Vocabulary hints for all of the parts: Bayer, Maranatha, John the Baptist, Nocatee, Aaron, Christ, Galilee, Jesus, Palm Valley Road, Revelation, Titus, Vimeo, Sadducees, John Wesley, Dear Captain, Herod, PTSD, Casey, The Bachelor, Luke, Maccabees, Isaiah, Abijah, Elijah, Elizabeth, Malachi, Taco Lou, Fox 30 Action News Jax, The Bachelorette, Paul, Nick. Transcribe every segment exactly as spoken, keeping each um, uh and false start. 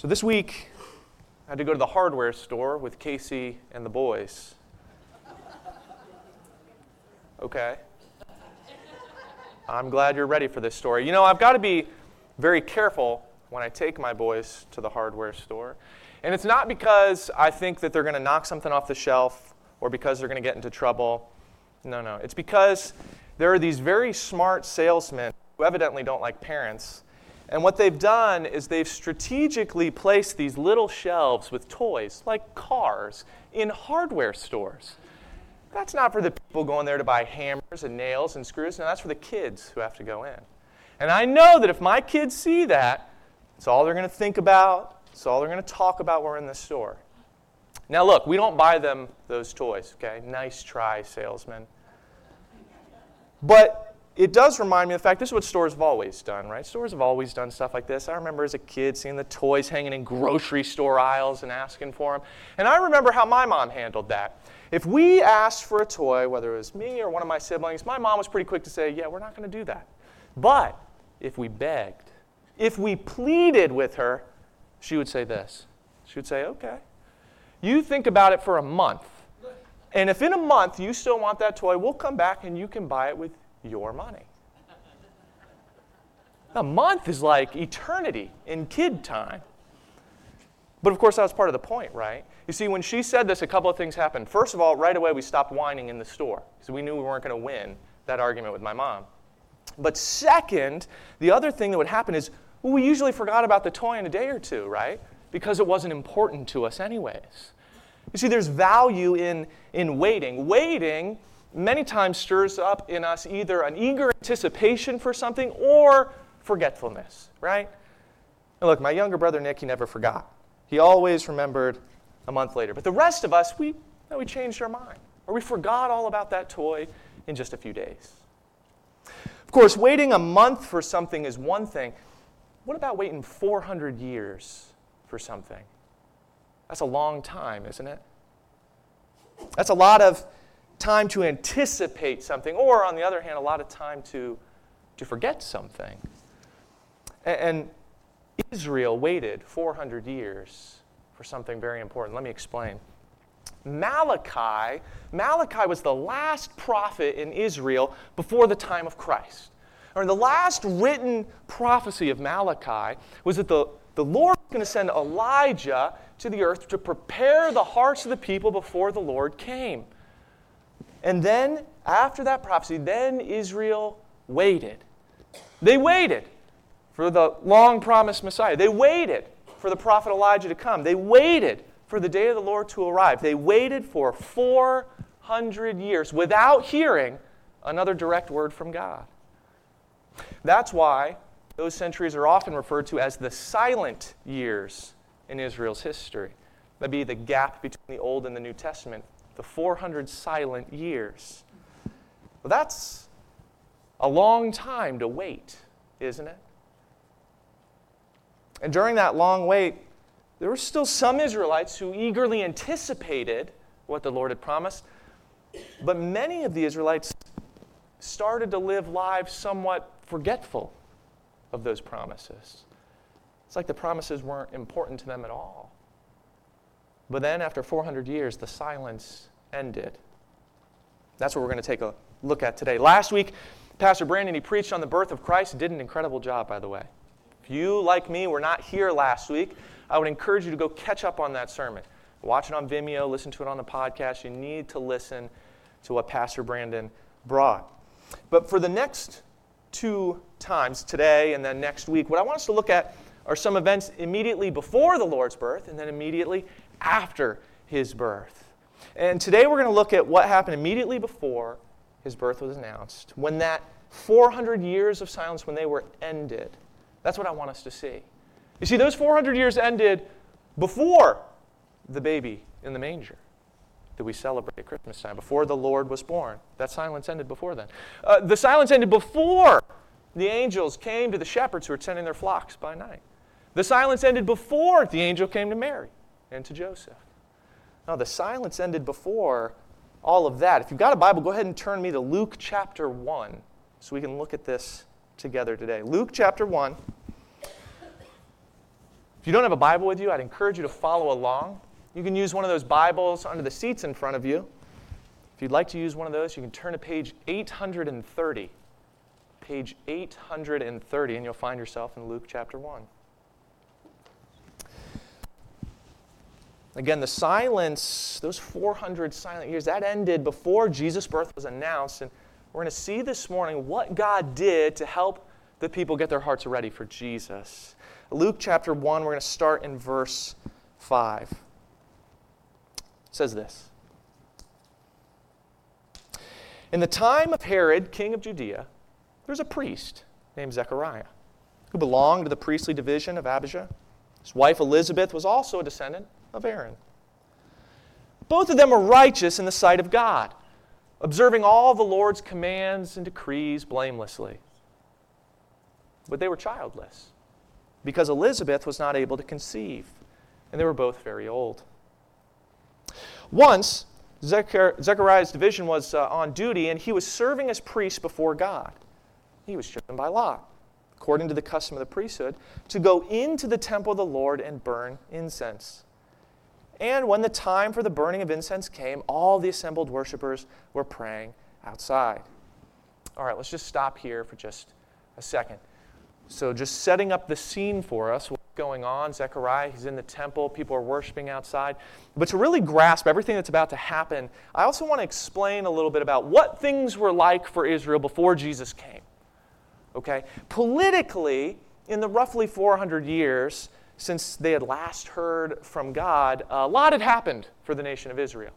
So this week, I had to go to the hardware store with Casey and the boys. Okay. I'm glad you're ready for this story. You know, I've got to be very careful when I take my boys to the hardware store. And it's not because I think that they're going to knock something off the shelf or because they're going to get into trouble. No, no. It's because there are these very smart salesmen who evidently don't like parents. And what they've done is they've strategically placed these little shelves with toys, like cars, in hardware stores. That's not for the people going there to buy hammers and nails and screws. No, that's for the kids who have to go in. And I know that if my kids see that, it's all they're going to think about. It's all they're going to talk about when we're in the store. Now, look, we don't buy them those toys, okay? Nice try, salesman. But it does remind me of the fact, this is what stores have always done, right? Stores have always done stuff like this. I remember as a kid seeing the toys hanging in grocery store aisles and asking for them. And I remember how my mom handled that. If we asked for a toy, whether it was me or one of my siblings, my mom was pretty quick to say, yeah, we're not going to do that. But if we begged, if we pleaded with her, she would say this. She would say, okay. You think about it for a month. And if in a month you still want that toy, we'll come back and you can buy it with your money. A month is like eternity in kid time. But of course, that was part of the point, right? You see, when she said this, a couple of things happened. First of all, right away we stopped whining in the store because we knew we weren't going to win that argument with my mom. But second, the other thing that would happen is we usually forgot about the toy in a day or two, right? Because it wasn't important to us anyways. You see, there's value in, in waiting. Waiting many times stirs up in us either an eager anticipation for something or forgetfulness, right? And look, my younger brother Nick, he never forgot. He always remembered a month later. But the rest of us, we, we changed our mind, or we forgot all about that toy in just a few days. Of course, waiting a month for something is one thing. What about waiting four hundred years for something? That's a long time, isn't it? That's a lot of time to anticipate something, or on the other hand, a lot of time to, to forget something. And, and Israel waited four hundred years for something very important. Let me explain. Malachi, Malachi was the last prophet in Israel before the time of Christ. Or the last written prophecy of Malachi was that the, the Lord was going to send Elijah to the earth to prepare the hearts of the people before the Lord came. And then, after that prophecy, then Israel waited. They waited for the long-promised Messiah. They waited for the prophet Elijah to come. They waited for the day of the Lord to arrive. They waited for four hundred years without hearing another direct word from God. That's why those centuries are often referred to as the silent years in Israel's history. That'd be the gap between the Old and the New Testament, the four hundred silent years. Well, that's a long time to wait, isn't it? And during that long wait, there were still some Israelites who eagerly anticipated what the Lord had promised, but many of the Israelites started to live lives somewhat forgetful of those promises. It's like the promises weren't important to them at all. But then after four hundred years, the silence ended. That's what we're going to take a look at today. Last week, Pastor Brandon, he preached on the birth of Christ. He did an incredible job, by the way. If you, like me, were not here last week, I would encourage you to go catch up on that sermon. Watch it on Vimeo, listen to it on the podcast. You need to listen to what Pastor Brandon brought. But for the next two times, today and then next week, what I want us to look at are some events immediately before the Lord's birth and then immediately after his birth. And today we're going to look at what happened immediately before his birth was announced, when that four hundred years of silence, when they were ended. That's what I want us to see. You see, those four hundred years ended before the baby in the manger that we celebrate at Christmas time, before the Lord was born. That silence ended before then. Uh, the silence ended before the angels came to the shepherds who were tending their flocks by night. The silence ended before the angel came to Mary and to Joseph. Now, the silence ended before all of that. If you've got a Bible, go ahead and turn me to Luke chapter one so we can look at this together today. Luke chapter one. If you don't have a Bible with you, I'd encourage you to follow along. You can use one of those Bibles under the seats in front of you. If you'd like to use one of those, you can turn to page eight hundred thirty. Page eight hundred thirty, and you'll find yourself in Luke chapter one. Again, the silence, those four hundred silent years, that ended before Jesus' birth was announced. And we're going to see this morning what God did to help the people get their hearts ready for Jesus. Luke chapter one, we're going to start in verse five. It says this. In the time of Herod, king of Judea, there was a priest named Zechariah, who belonged to the priestly division of Abijah. His wife Elizabeth was also a descendant of Aaron. Both of them were righteous in the sight of God, observing all the Lord's commands and decrees blamelessly. But they were childless, because Elizabeth was not able to conceive, and they were both very old. Once, Zechar- Zechariah's division was uh, on duty, and he was serving as priest before God. He was chosen by lot, according to the custom of the priesthood, to go into the temple of the Lord and burn incense. And when the time for the burning of incense came, all the assembled worshipers were praying outside. All right, let's just stop here for just a second. So just setting up the scene for us, what's going on? Zechariah, he's in the temple. People are worshiping outside. But to really grasp everything that's about to happen, I also want to explain a little bit about what things were like for Israel before Jesus came. Okay? Politically, in the roughly four hundred years since they had last heard from God, a lot had happened for the nation of Israel.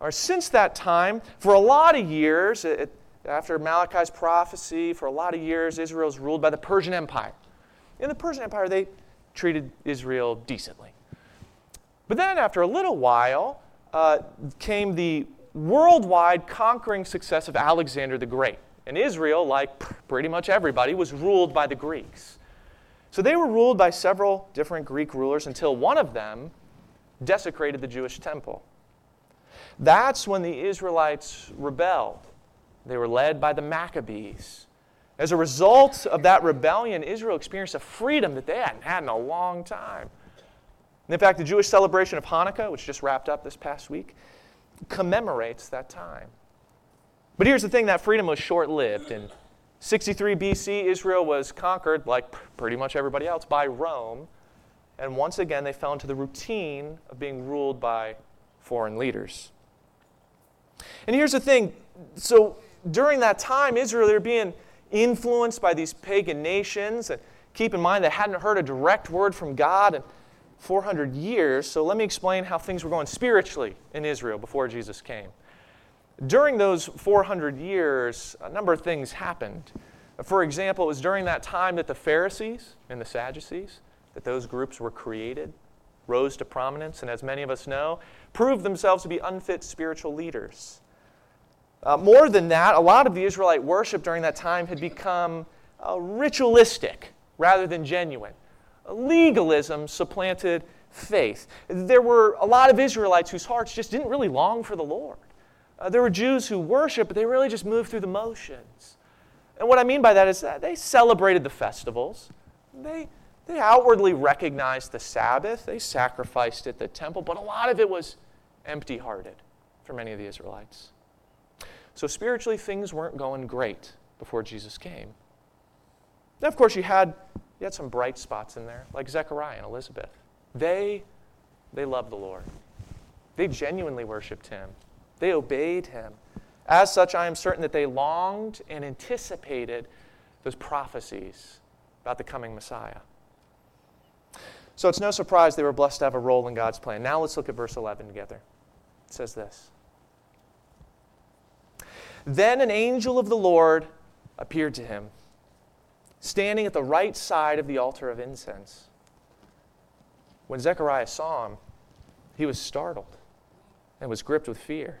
Or since that time, for a lot of years, it, after Malachi's prophecy, for a lot of years, Israel's ruled by the Persian Empire. In the Persian Empire, they treated Israel decently. But then after a little while, uh, came the worldwide conquering success of Alexander the Great. And Israel, like pretty much everybody, was ruled by the Greeks. So they were ruled by several different Greek rulers until one of them desecrated the Jewish temple. That's when the Israelites rebelled. They were led by the Maccabees. As a result of that rebellion, Israel experienced a freedom that they hadn't had in a long time. And in fact, the Jewish celebration of Hanukkah, which just wrapped up this past week, commemorates that time. But here's the thing, that freedom was short-lived. And sixty-three B C, Israel was conquered, like pretty much everybody else, by Rome. And once again, they fell into the routine of being ruled by foreign leaders. And here's the thing. So during that time, Israel, they were being influenced by these pagan nations. And keep in mind, they hadn't heard a direct word from God in four hundred years. So let me explain how things were going spiritually in Israel before Jesus came. During those four hundred years, a number of things happened. For example, it was during that time that the Pharisees and the Sadducees, that those groups were created, rose to prominence, and as many of us know, proved themselves to be unfit spiritual leaders. Uh, more than that, a lot of the Israelite worship during that time had become uh, ritualistic rather than genuine. Legalism supplanted faith. There were a lot of Israelites whose hearts just didn't really long for the Lord. Uh, there were Jews who worshiped, but they really just moved through the motions. And what I mean by that is that they celebrated the festivals. They, they outwardly recognized the Sabbath. They sacrificed at the temple, but a lot of it was empty-hearted for many of the Israelites. So spiritually, things weren't going great before Jesus came. Now, of course, you had, you had some bright spots in there, like Zechariah and Elizabeth. They, they loved the Lord. They genuinely worshiped Him. They obeyed Him. As such, I am certain that they longed and anticipated those prophecies about the coming Messiah. So it's no surprise they were blessed to have a role in God's plan. Now let's look at verse eleven together. It says this. Then an angel of the Lord appeared to him, standing at the right side of the altar of incense. When Zechariah saw him, he was startled and was gripped with fear.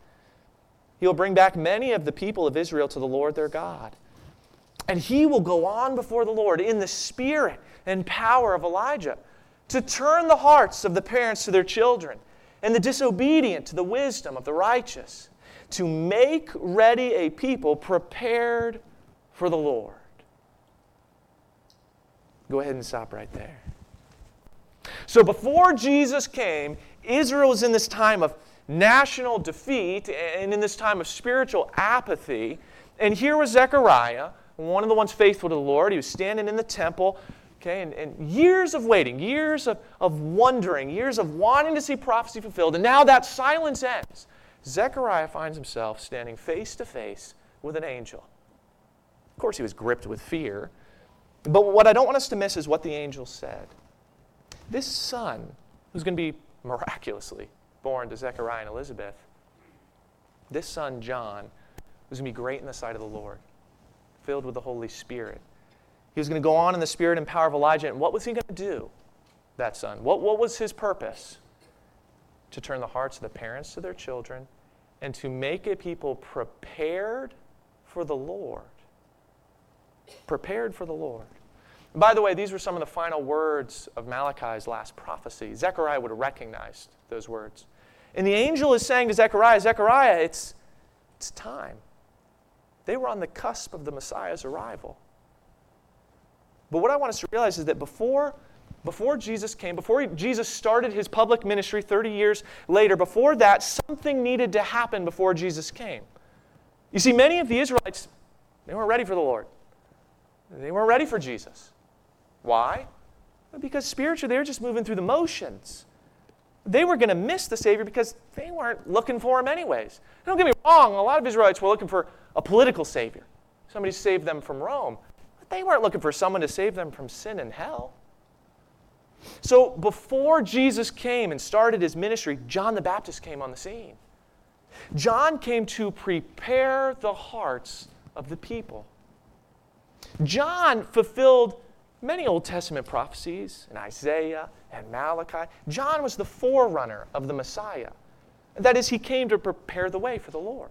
He'll bring back many of the people of Israel to the Lord their God. And he will go on before the Lord in the spirit and power of Elijah to turn the hearts of the parents to their children and the disobedient to the wisdom of the righteous, to make ready a people prepared for the Lord. Go ahead and stop right there. So before Jesus came, Israel was in this time of national defeat and in this time of spiritual apathy. And here was Zechariah, one of the ones faithful to the Lord. He was standing in the temple, okay, and, and years of waiting, years of, of wondering, years of wanting to see prophecy fulfilled. And now that silence ends. Zechariah finds himself standing face to face with an angel. Of course, he was gripped with fear. But what I don't want us to miss is what the angel said. This son, who's going to be miraculously born to Zechariah and Elizabeth, this son, John, was going to be great in the sight of the Lord, filled with the Holy Spirit. He was going to go on in the spirit and power of Elijah. And what was he going to do, that son? What, what was his purpose? To turn the hearts of the parents to their children and to make a people prepared for the Lord. Prepared for the Lord. And by the way, these were some of the final words of Malachi's last prophecy. Zechariah would have recognized those words. And the angel is saying to Zechariah, Zechariah, it's, it's time. They were on the cusp of the Messiah's arrival. But what I want us to realize is that before, before Jesus came, before Jesus started his public ministry thirty years later, before that, something needed to happen before Jesus came. You see, many of the Israelites, they weren't ready for the Lord. They weren't ready for Jesus. Why? Because spiritually, they were just moving through the motions. They were going to miss the Savior because they weren't looking for him anyways. Don't get me wrong, a lot of Israelites were looking for a political Savior. Somebody saved them from Rome. But they weren't looking for someone to save them from sin and hell. So before Jesus came and started his ministry, John the Baptist came on the scene. John came to prepare the hearts of the people. John fulfilled many Old Testament prophecies in Isaiah and Malachi. John was the forerunner of the Messiah. That is, he came to prepare the way for the Lord.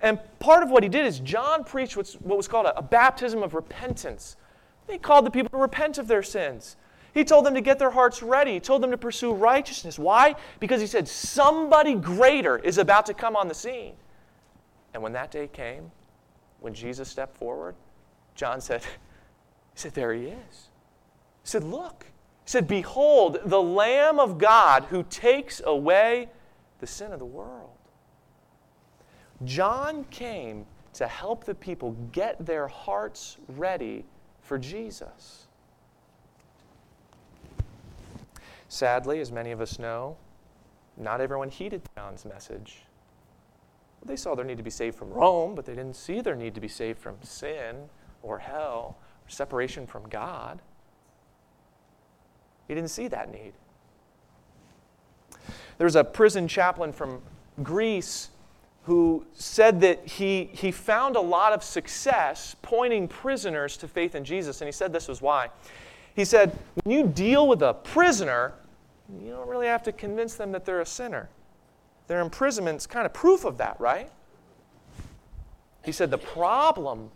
And part of what he did is John preached what's, what was called a, a baptism of repentance. He called the people to repent of their sins. He told them to get their hearts ready. He told them to pursue righteousness. Why? Because he said somebody greater is about to come on the scene. And when that day came, when Jesus stepped forward, John said, he said, there he is. He said, look. He said, behold, the Lamb of God who takes away the sin of the world. John came to help the people get their hearts ready for Jesus. Sadly, as many of us know, not everyone heeded John's message. They saw their need to be saved from Rome, but they didn't see their need to be saved from sin, or hell, or separation from God. He didn't see that need. There was a prison chaplain from Greece who said that he, he found a lot of success pointing prisoners to faith in Jesus, and he said this was why. He said, when you deal with a prisoner, you don't really have to convince them that they're a sinner. Their imprisonment's kind of proof of that, right? He said the problem,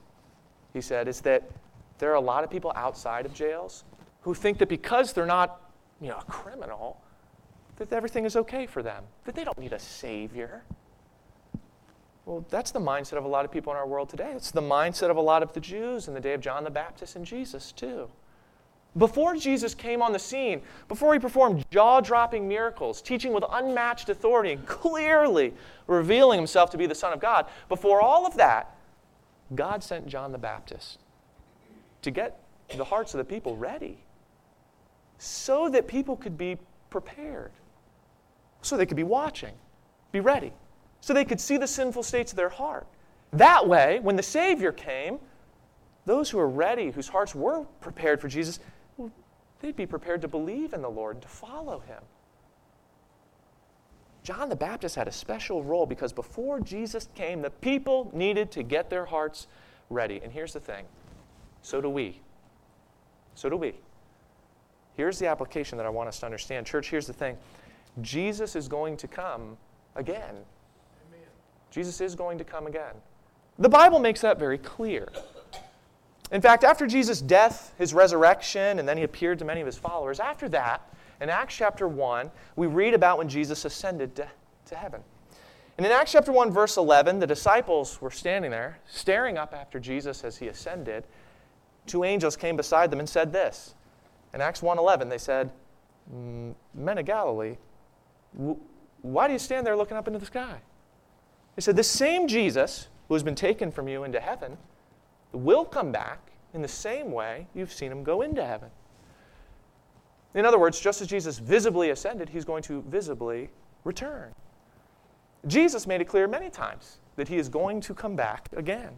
he said, is that there are a lot of people outside of jails who think that because they're not, you know, a criminal, that everything is okay for them, that they don't need a savior. Well, that's the mindset of a lot of people in our world today. It's the mindset of a lot of the Jews in the day of John the Baptist and Jesus, too. Before Jesus came on the scene, before he performed jaw-dropping miracles, teaching with unmatched authority and clearly revealing himself to be the Son of God, before all of that, God sent John the Baptist to get the hearts of the people ready so that people could be prepared, so they could be watching, be ready, so they could see the sinful states of their heart. That way, when the Savior came, those who were ready, whose hearts were prepared for Jesus, well, they'd be prepared to believe in the Lord and to follow him. John the Baptist had a special role because before Jesus came, the people needed to get their hearts ready. And here's the thing. So do we. So do we. Here's the application that I want us to understand. Church, here's the thing. Jesus is going to come again. Amen. Jesus is going to come again. The Bible makes that very clear. In fact, after Jesus' death, his resurrection, and then he appeared to many of his followers, after that, in Acts chapter one, we read about when Jesus ascended to, to heaven. And in Acts chapter one, verse eleven, the disciples were standing there, staring up after Jesus as he ascended. Two angels came beside them and said this. In Acts one eleven, they said, "Men of Galilee, why do you stand there looking up into the sky?" They said, "The same Jesus who has been taken from you into heaven will come back in the same way you've seen him go into heaven." In other words, just as Jesus visibly ascended, he's going to visibly return. Jesus made it clear many times that he is going to come back again.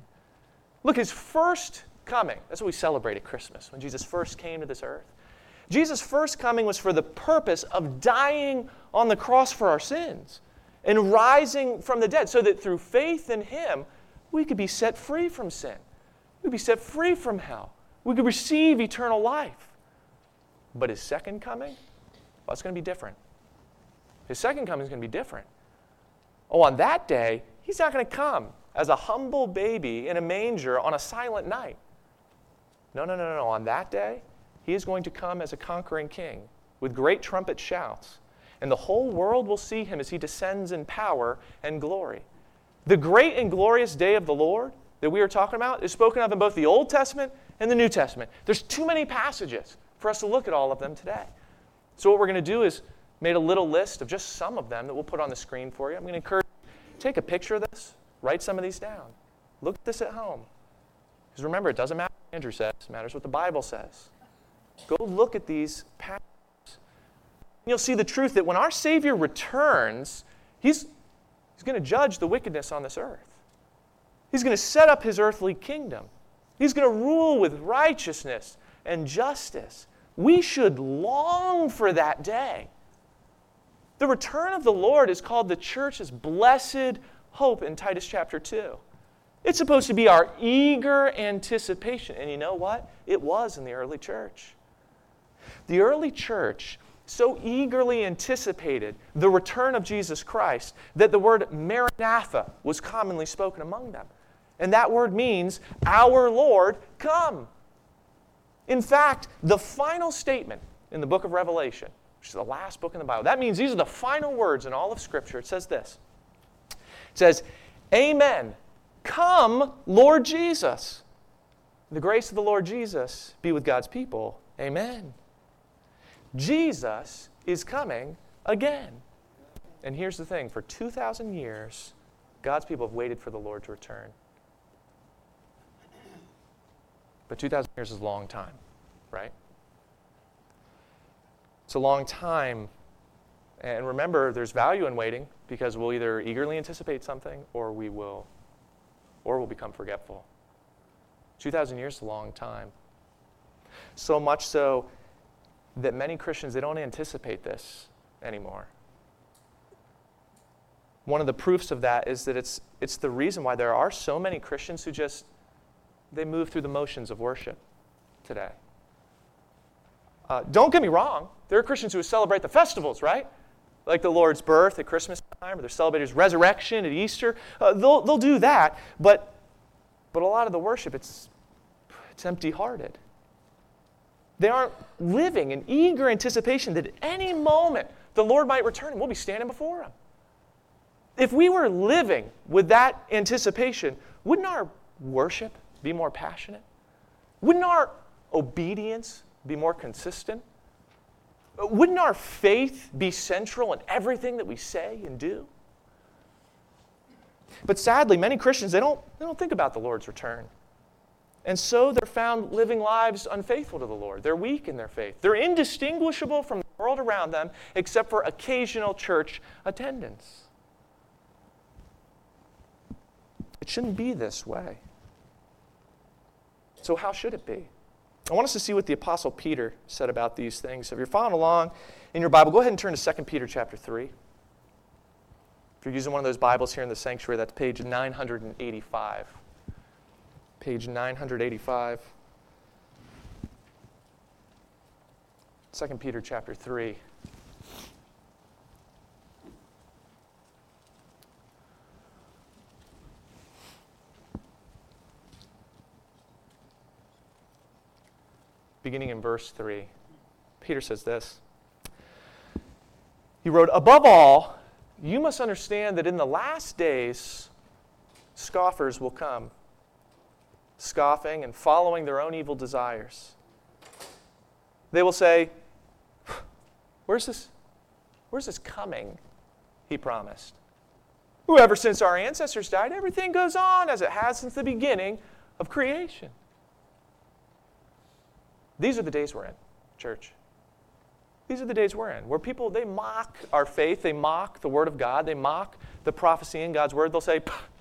Look, his first coming, that's what we celebrate at Christmas, when Jesus first came to this earth. Jesus' first coming was for the purpose of dying on the cross for our sins and rising from the dead so that through faith in him, we could be set free from sin. We could be set free from hell. We could receive eternal life. But his second coming, well, it's going to be different. His second coming is going to be different. Oh, on that day, he's not going to come as a humble baby in a manger on a silent night. No, no, no, no. On that day, he is going to come as a conquering king with great trumpet shouts. And the whole world will see him as he descends in power and glory. The great and glorious day of the Lord that we are talking about is spoken of in both the Old Testament and the New Testament. There's too many passages for us to look at all of them today. So what we're going to do is made a little list of just some of them that we'll put on the screen for you. I'm going to encourage you, take a picture of this, write some of these down. Look at this at home. Because remember, it doesn't matter what Andrew says, it matters what the Bible says. Go look at these passages. You'll see the truth that when our Savior returns, he's, he's going to judge the wickedness on this earth. He's going to set up his earthly kingdom. He's going to rule with righteousness and justice. We should long for that day. The return of the Lord is called the church's blessed hope in Titus chapter two. It's supposed to be our eager anticipation. And you know what? It was in the early church. The early church so eagerly anticipated the return of Jesus Christ that the word Maranatha was commonly spoken among them. And that word means, "Our Lord, come." In fact, the final statement in the book of Revelation, which is the last book in the Bible. That means these are the final words in all of Scripture. It says this. It says, "Amen. Come, Lord Jesus. The grace of the Lord Jesus be with God's people. Amen." Jesus is coming again. And here's the thing. For two thousand years, God's people have waited for the Lord to return. But two thousand years is a long time, right? It's a long time, and remember, there's value in waiting because we'll either eagerly anticipate something or we will, or we'll become forgetful. two thousand years is a long time. So much so that many Christians, they don't anticipate this anymore. One of the proofs of that is that it's it's the reason why there are so many Christians who just, they move through the motions of worship today. Uh, don't get me wrong. There are Christians who celebrate the festivals, right? Like the Lord's birth at Christmas time, or they're celebrating his resurrection at Easter. Uh, they'll, they'll do that, but but a lot of the worship, it's, it's empty-hearted. They aren't living in eager anticipation that at any moment the Lord might return and we'll be standing before him. If we were living with that anticipation, wouldn't our worship be more passionate? Wouldn't our obedience be more consistent? Wouldn't our faith be central in everything that we say and do? But sadly, many Christians, they don't, they don't think about the Lord's return. And so they're found living lives unfaithful to the Lord. They're weak in their faith. They're indistinguishable from the world around them except for occasional church attendance. It shouldn't be this way. So how should it be? I want us to see what the Apostle Peter said about these things. So if you're following along in your Bible, go ahead and turn to Second Peter chapter three. If you're using one of those Bibles here in the sanctuary, that's page nine eighty-five. Page nine eighty-five. Second Peter chapter three. Beginning in verse three, Peter says this. He wrote, "Above all, you must understand that in the last days, scoffers will come, scoffing and following their own evil desires. They will say, 'Where's this, where's this coming he promised? Whoever since our ancestors died, everything goes on as it has since the beginning of creation.'" These are the days we're in, church. These are the days we're in, where people, they mock our faith, they mock the Word of God, they mock the prophecy in God's Word. They'll say,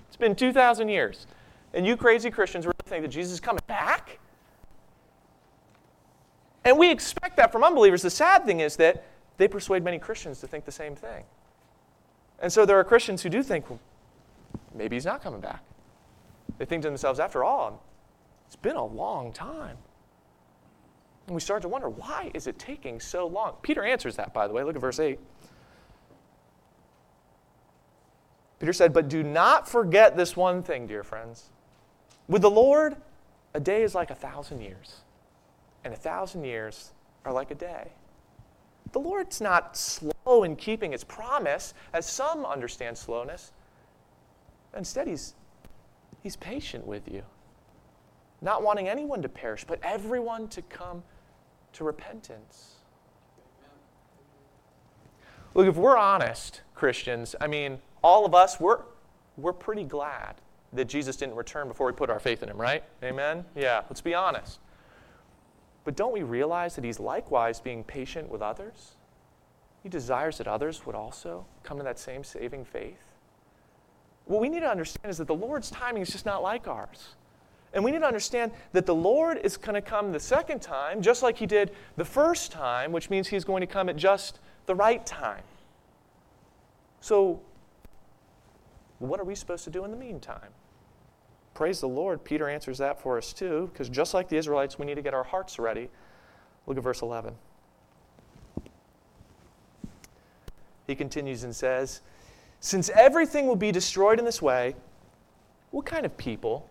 "It's been two thousand years, and you crazy Christians really think that Jesus is coming back?" And we expect that from unbelievers. The sad thing is that they persuade many Christians to think the same thing. And so there are Christians who do think, well, maybe he's not coming back. They think to themselves, after all, it's been a long time. And we start to wonder, why is it taking so long? Peter answers that, by the way. Look at verse eight. Peter said, "But do not forget this one thing, dear friends. With the Lord, a day is like a thousand years, and a thousand years are like a day." The Lord's not slow in keeping His promise, as some understand slowness. Instead, He's, he's patient with you, not wanting anyone to perish, but everyone to come to repentance. Look, if we're honest, Christians, I mean, all of us, we're, we're pretty glad that Jesus didn't return before we put our faith in Him, right? Amen? Yeah, let's be honest. But don't we realize that He's likewise being patient with others? He desires that others would also come to that same saving faith. What we need to understand is that the Lord's timing is just not like ours. And we need to understand that the Lord is going to come the second time, just like He did the first time, which means He's going to come at just the right time. So, what are we supposed to do in the meantime? Praise the Lord, Peter answers that for us too, because just like the Israelites, we need to get our hearts ready. Look at verse eleven. He continues and says, "Since everything will be destroyed in this way, what kind of people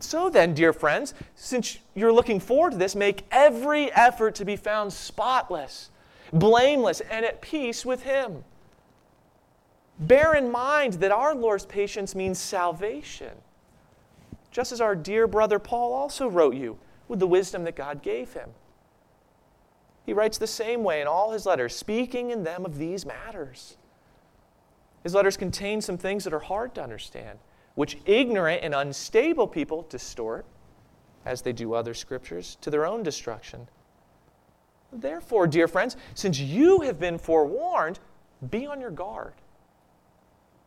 So then, dear friends, since you're looking forward to this, make every effort to be found spotless, blameless, and at peace with Him. Bear in mind that our Lord's patience means salvation, just as our dear brother Paul also wrote you with the wisdom that God gave him. He writes the same way in all his letters, speaking in them of these matters. His letters contain some things that are hard to understand, which ignorant and unstable people distort, as they do other scriptures, to their own destruction. Therefore, dear friends, since you have been forewarned, be on your guard,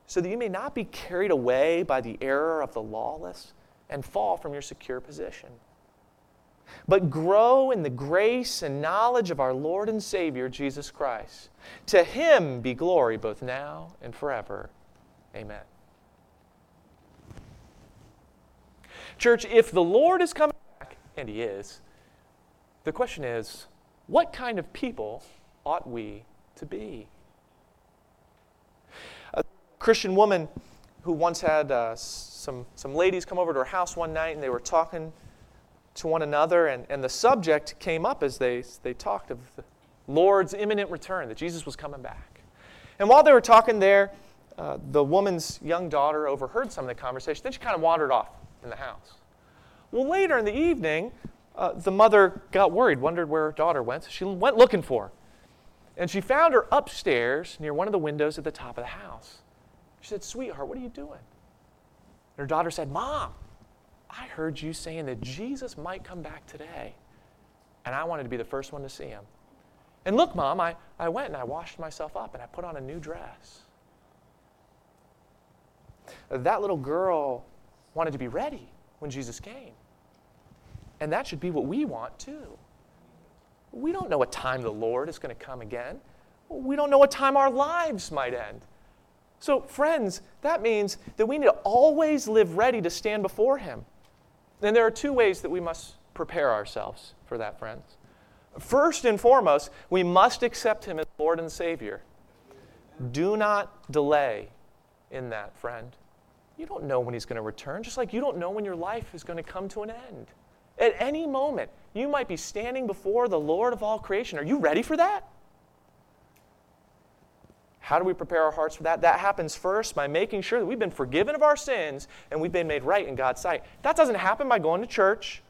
so that you may not be carried away by the error of the lawless and fall from your secure position. But grow in the grace and knowledge of our Lord and Savior, Jesus Christ. To Him be glory both now and forever. Amen." Church, if the Lord is coming back, and He is, the question is, what kind of people ought we to be? A Christian woman who once had uh, some, some ladies come over to her house one night, and they were talking to one another, and, and the subject came up as they, they talked of the Lord's imminent return, that Jesus was coming back. And while they were talking there, uh, the woman's young daughter overheard some of the conversation. Then she kind of wandered off in the house. Well, later in the evening, uh, the mother got worried, wondered where her daughter went. So she went looking for her. And she found her upstairs near one of the windows at the top of the house. She said, "Sweetheart, what are you doing?" And her daughter said, "Mom, I heard you saying that Jesus might come back today, and I wanted to be the first one to see Him." And look, Mom, I, I went and I washed myself up and I put on a new dress. That little girl wanted to be ready when Jesus came. And that should be what we want too. We don't know what time the Lord is going to come again. We don't know what time our lives might end. So, friends, that means that we need to always live ready to stand before Him. And there are two ways that we must prepare ourselves for that, friends. First and foremost, we must accept Him as Lord and Savior. Do not delay in that, friend. You don't know when He's going to return, just like you don't know when your life is going to come to an end. At any moment, you might be standing before the Lord of all creation. Are you ready for that? How do we prepare our hearts for that? That happens first by making sure that we've been forgiven of our sins and we've been made right in God's sight. That doesn't happen by going to church.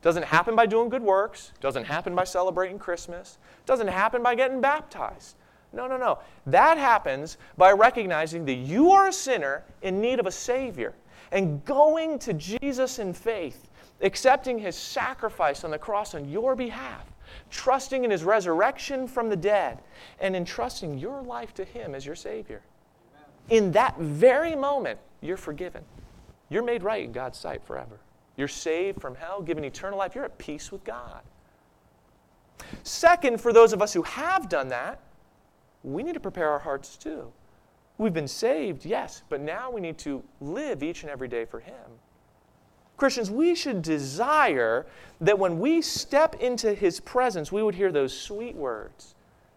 Doesn't happen by doing good works. Doesn't happen by celebrating Christmas. Doesn't happen by getting baptized. No, no, no. That happens by recognizing that you are a sinner in need of a Savior and going to Jesus in faith, accepting His sacrifice on the cross on your behalf, trusting in His resurrection from the dead, and entrusting your life to Him as your Savior. Amen. In that very moment, you're forgiven. You're made right in God's sight forever. You're saved from hell, given eternal life. You're at peace with God. Second, for those of us who have done that, we need to prepare our hearts too. We've been saved, yes, but now we need to live each and every day for Him. Christians, we should desire that when we step into His presence, we would hear those sweet words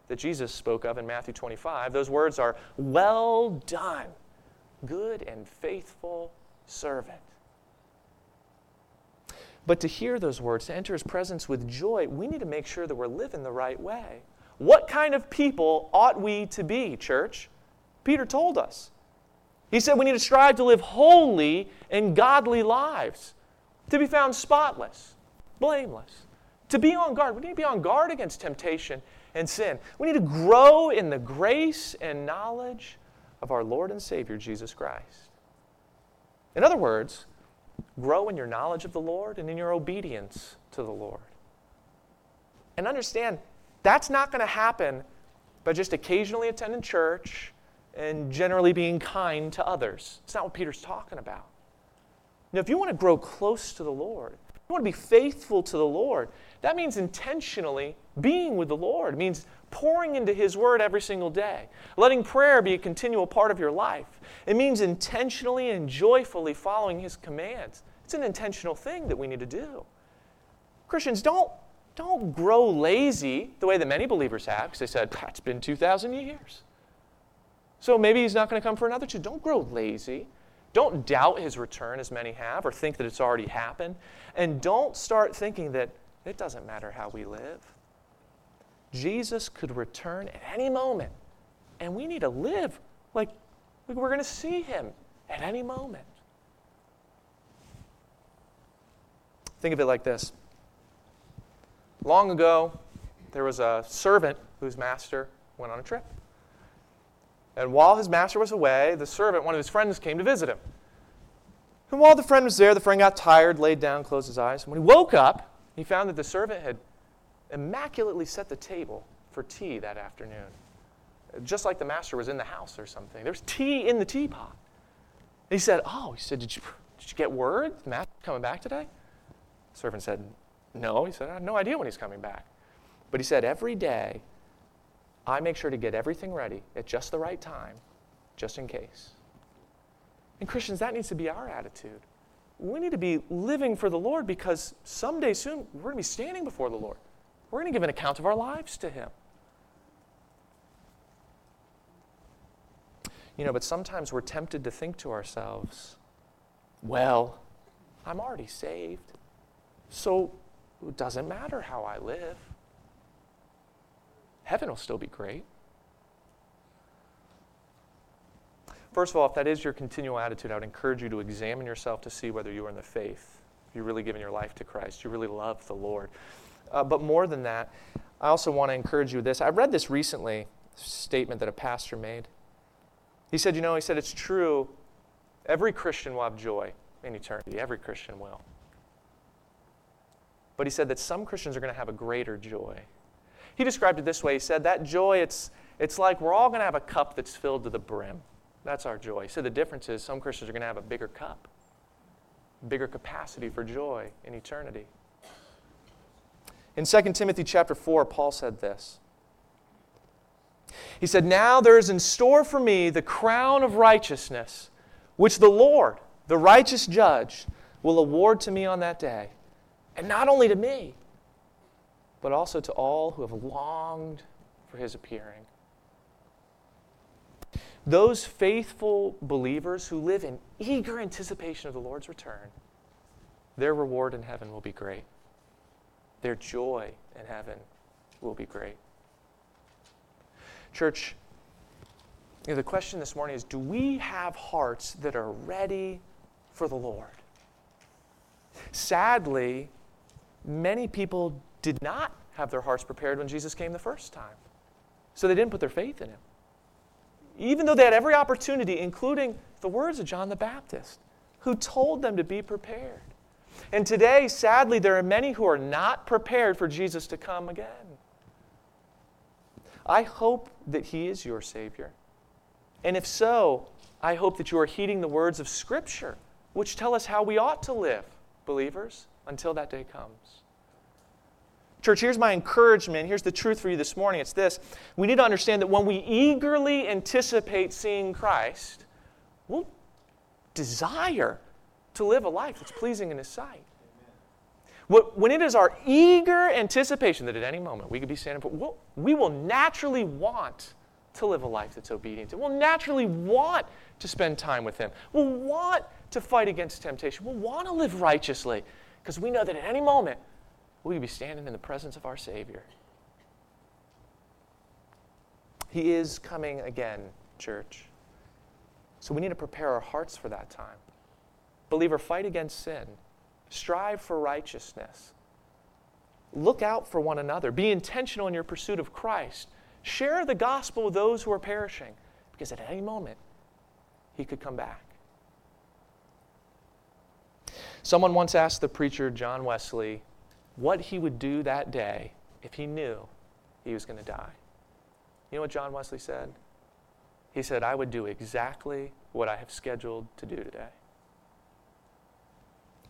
that Jesus spoke of in Matthew twenty-five. Those words are, "Well done, good and faithful servant." But to hear those words, to enter His presence with joy, we need to make sure that we're living the right way. What kind of people ought we to be, church? Peter told us. He said we need to strive to live holy and godly lives, to be found spotless, blameless, to be on guard. We need to be on guard against temptation and sin. We need to grow in the grace and knowledge of our Lord and Savior, Jesus Christ. In other words, grow in your knowledge of the Lord and in your obedience to the Lord. And understand, that's not going to happen by just occasionally attending church and generally being kind to others. It's not what Peter's talking about. Now, if you want to grow close to the Lord, if you want to be faithful to the Lord, that means intentionally being with the Lord. It means pouring into His Word every single day, letting prayer be a continual part of your life. It means intentionally and joyfully following His commands. It's an intentional thing that we need to do. Christians, don't, don't grow lazy the way that many believers have, because they said, it's been two thousand years. So maybe He's not going to come for another two. Don't grow lazy. Don't doubt His return, as many have, or think that it's already happened. And don't start thinking that it doesn't matter how we live. Jesus could return at any moment, and we need to live like we're going to see Him at any moment. Think of it like this. Long ago, there was a servant whose master went on a trip. And while his master was away, the servant, one of his friends, came to visit him. And while the friend was there, the friend got tired, laid down, closed his eyes. And when he woke up, he found that the servant had immaculately set the table for tea that afternoon, just like the master was in the house or something. There was tea in the teapot. And he said, oh, he said, did you, did you get word? The master coming back today? The servant said, no. He said, I have no idea when he's coming back. But he said, every day, I make sure to get everything ready at just the right time, just in case. And Christians, that needs to be our attitude. We need to be living for the Lord because someday soon we're going to be standing before the Lord. We're going to give an account of our lives to Him. You know, but sometimes we're tempted to think to ourselves, well, I'm already saved, so it doesn't matter how I live. Heaven will still be great. First of all, if that is your continual attitude, I would encourage you to examine yourself to see whether you are in the faith. If you're really giving your life to Christ, you really love the Lord. Uh, but more than that, I also want to encourage you with this. I read this recently, a statement that a pastor made. He said, you know, he said, it's true. Every Christian will have joy in eternity. Every Christian will. But he said that some Christians are going to have a greater joy. He described it this way. He said, that joy, it's, it's like we're all going to have a cup that's filled to the brim. That's our joy. He said the difference is some Christians are going to have a bigger cup, bigger capacity for joy in eternity. In Second Timothy chapter four, Paul said this. He said, now there is in store for me the crown of righteousness, which the Lord, the righteous judge, will award to me on that day. And not only to me, but also to all who have longed for His appearing. Those faithful believers who live in eager anticipation of the Lord's return, their reward in heaven will be great. Their joy in heaven will be great. Church, you know, the question this morning is, do we have hearts that are ready for the Lord? Sadly, many people did not have their hearts prepared when Jesus came the first time. So they didn't put their faith in Him. Even though they had every opportunity, including the words of John the Baptist, who told them to be prepared. And today, sadly, there are many who are not prepared for Jesus to come again. I hope that He is your Savior. And if so, I hope that you are heeding the words of Scripture, which tell us how we ought to live, believers, until that day comes. Church, here's my encouragement. Here's the truth for you this morning. It's this. We need to understand that when we eagerly anticipate seeing Christ, we'll desire to live a life that's pleasing in His sight. When it is our eager anticipation that at any moment we could be standing before, we will naturally want to live a life that's obedient. We'll naturally want to spend time with Him. We'll want to fight against temptation. We'll want to live righteously because we know that at any moment we could be standing in the presence of our Savior. He is coming again, church. So we need to prepare our hearts for that time. Believer, fight against sin. Strive for righteousness. Look out for one another. Be intentional in your pursuit of Christ. Share the gospel with those who are perishing, because at any moment, He could come back. Someone once asked the preacher, John Wesley, what he would do that day if he knew he was going to die. You know what John Wesley said? He said, I would do exactly what I have scheduled to do today.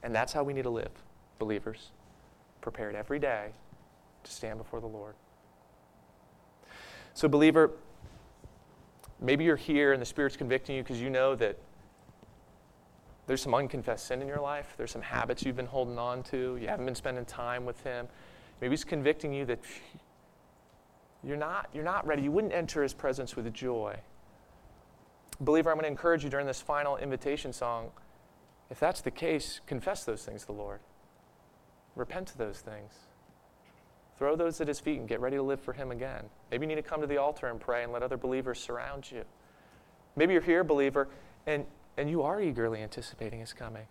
And that's how we need to live, believers, prepared every day to stand before the Lord. So, believer, maybe you're here and the Spirit's convicting you because you know that there's some unconfessed sin in your life. There's some habits you've been holding on to. You haven't been spending time with Him. Maybe He's convicting you that you're not, you're not ready. You wouldn't enter His presence with joy. Believer, I'm going to encourage you during this final invitation song, if that's the case, confess those things to the Lord. Repent of those things. Throw those at His feet and get ready to live for Him again. Maybe you need to come to the altar and pray and let other believers surround you. Maybe you're here, believer, and, and you are eagerly anticipating His coming.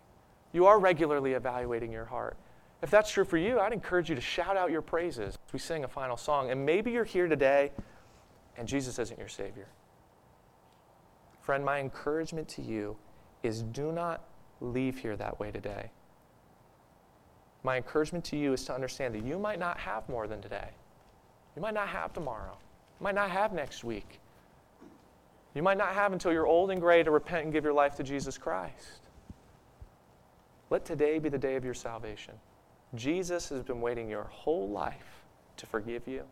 You are regularly evaluating your heart. If that's true for you, I'd encourage you to shout out your praises as we sing a final song. And maybe you're here today and Jesus isn't your Savior. Friend, my encouragement to you is do not leave here that way today. My encouragement to you is to understand that you might not have more than today. You might not have tomorrow. You might not have next week. You might not have until you're old and gray to repent and give your life to Jesus Christ. Let today be the day of your salvation. Jesus has been waiting your whole life to forgive you,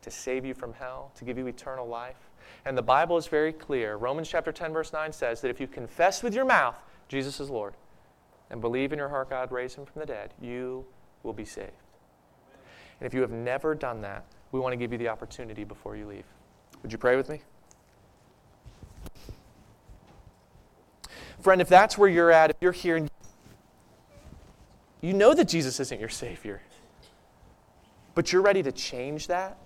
to save you from hell, to give you eternal life. And the Bible is very clear. Romans chapter ten, verse nine says that if you confess with your mouth Jesus is Lord, and believe in your heart God raised Him from the dead, you will be saved. Amen. And if you have never done that, we want to give you the opportunity before you leave. Would you pray with me? Friend, if that's where you're at, if you're here, and you know that Jesus isn't your Savior, but you're ready to change that,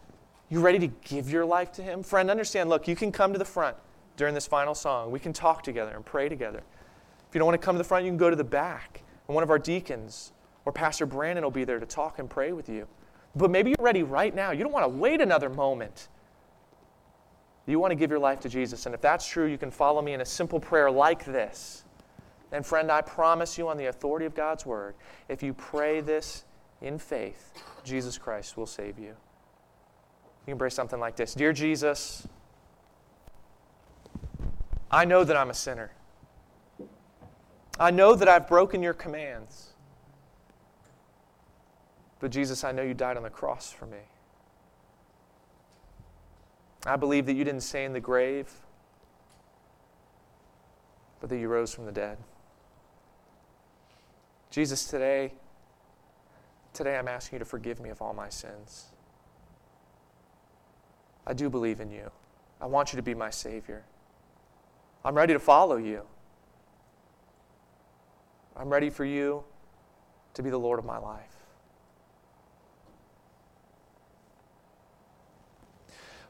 you're ready to give your life to Him, friend, understand, look, you can come to the front during this final song. We can talk together and pray together. If you don't want to come to the front, you can go to the back. And one of our deacons or Pastor Brandon will be there to talk and pray with you. But maybe you're ready right now. You don't want to wait another moment. You want to give your life to Jesus. And if that's true, you can follow me in a simple prayer like this. And friend, I promise you on the authority of God's Word, if you pray this in faith, Jesus Christ will save you. You can pray something like this. Dear Jesus, I know that I'm a sinner. I know that I've broken your commands. But Jesus, I know you died on the cross for me. I believe that you didn't stay in the grave, but that you rose from the dead. Jesus, today, today I'm asking you to forgive me of all my sins. I do believe in you. I want you to be my Savior. I'm ready to follow you. I'm ready for you to be the Lord of my life.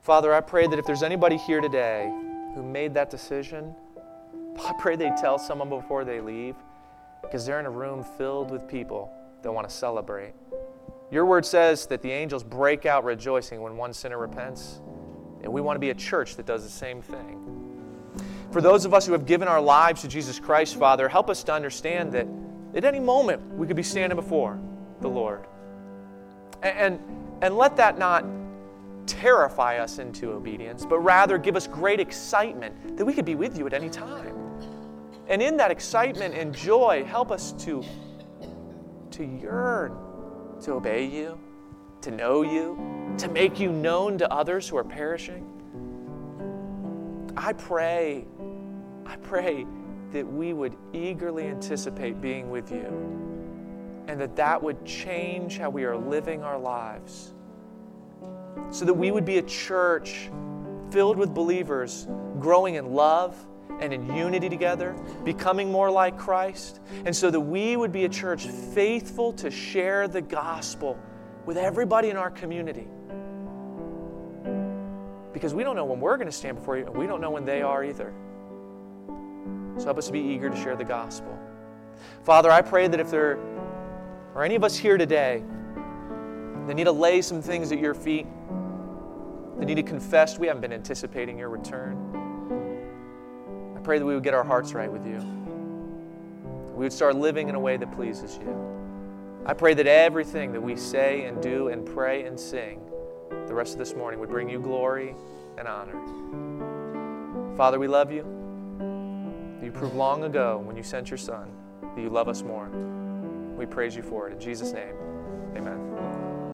Father, I pray that if there's anybody here today who made that decision, I pray they tell someone before they leave, because they're in a room filled with people that want to celebrate. Your word says that the angels break out rejoicing when one sinner repents, and we want to be a church that does the same thing. For those of us who have given our lives to Jesus Christ, Father, help us to understand that at any moment we could be standing before the Lord. And, and let that not terrify us into obedience, but rather give us great excitement that we could be with you at any time. And in that excitement and joy, help us to, to yearn, to obey you, to know you, to make you known to others who are perishing. I pray, I pray that we would eagerly anticipate being with you, and that that would change how we are living our lives, so that we would be a church filled with believers growing in love and in unity together, becoming more like Christ, and so that we would be a church faithful to share the gospel with everybody in our community. Because we don't know when we're going to stand before you, and we don't know when they are either. So help us to be eager to share the gospel. Father, I pray that if there are any of us here today that need to lay some things at your feet, that need to confess we haven't been anticipating your return, I pray that we would get our hearts right with you. We would start living in a way that pleases you. I pray that everything that we say and do and pray and sing the rest of this morning would bring you glory and honor. Father, we love you. You proved long ago when you sent your Son that you love us more. We praise you for it. In Jesus' name, amen.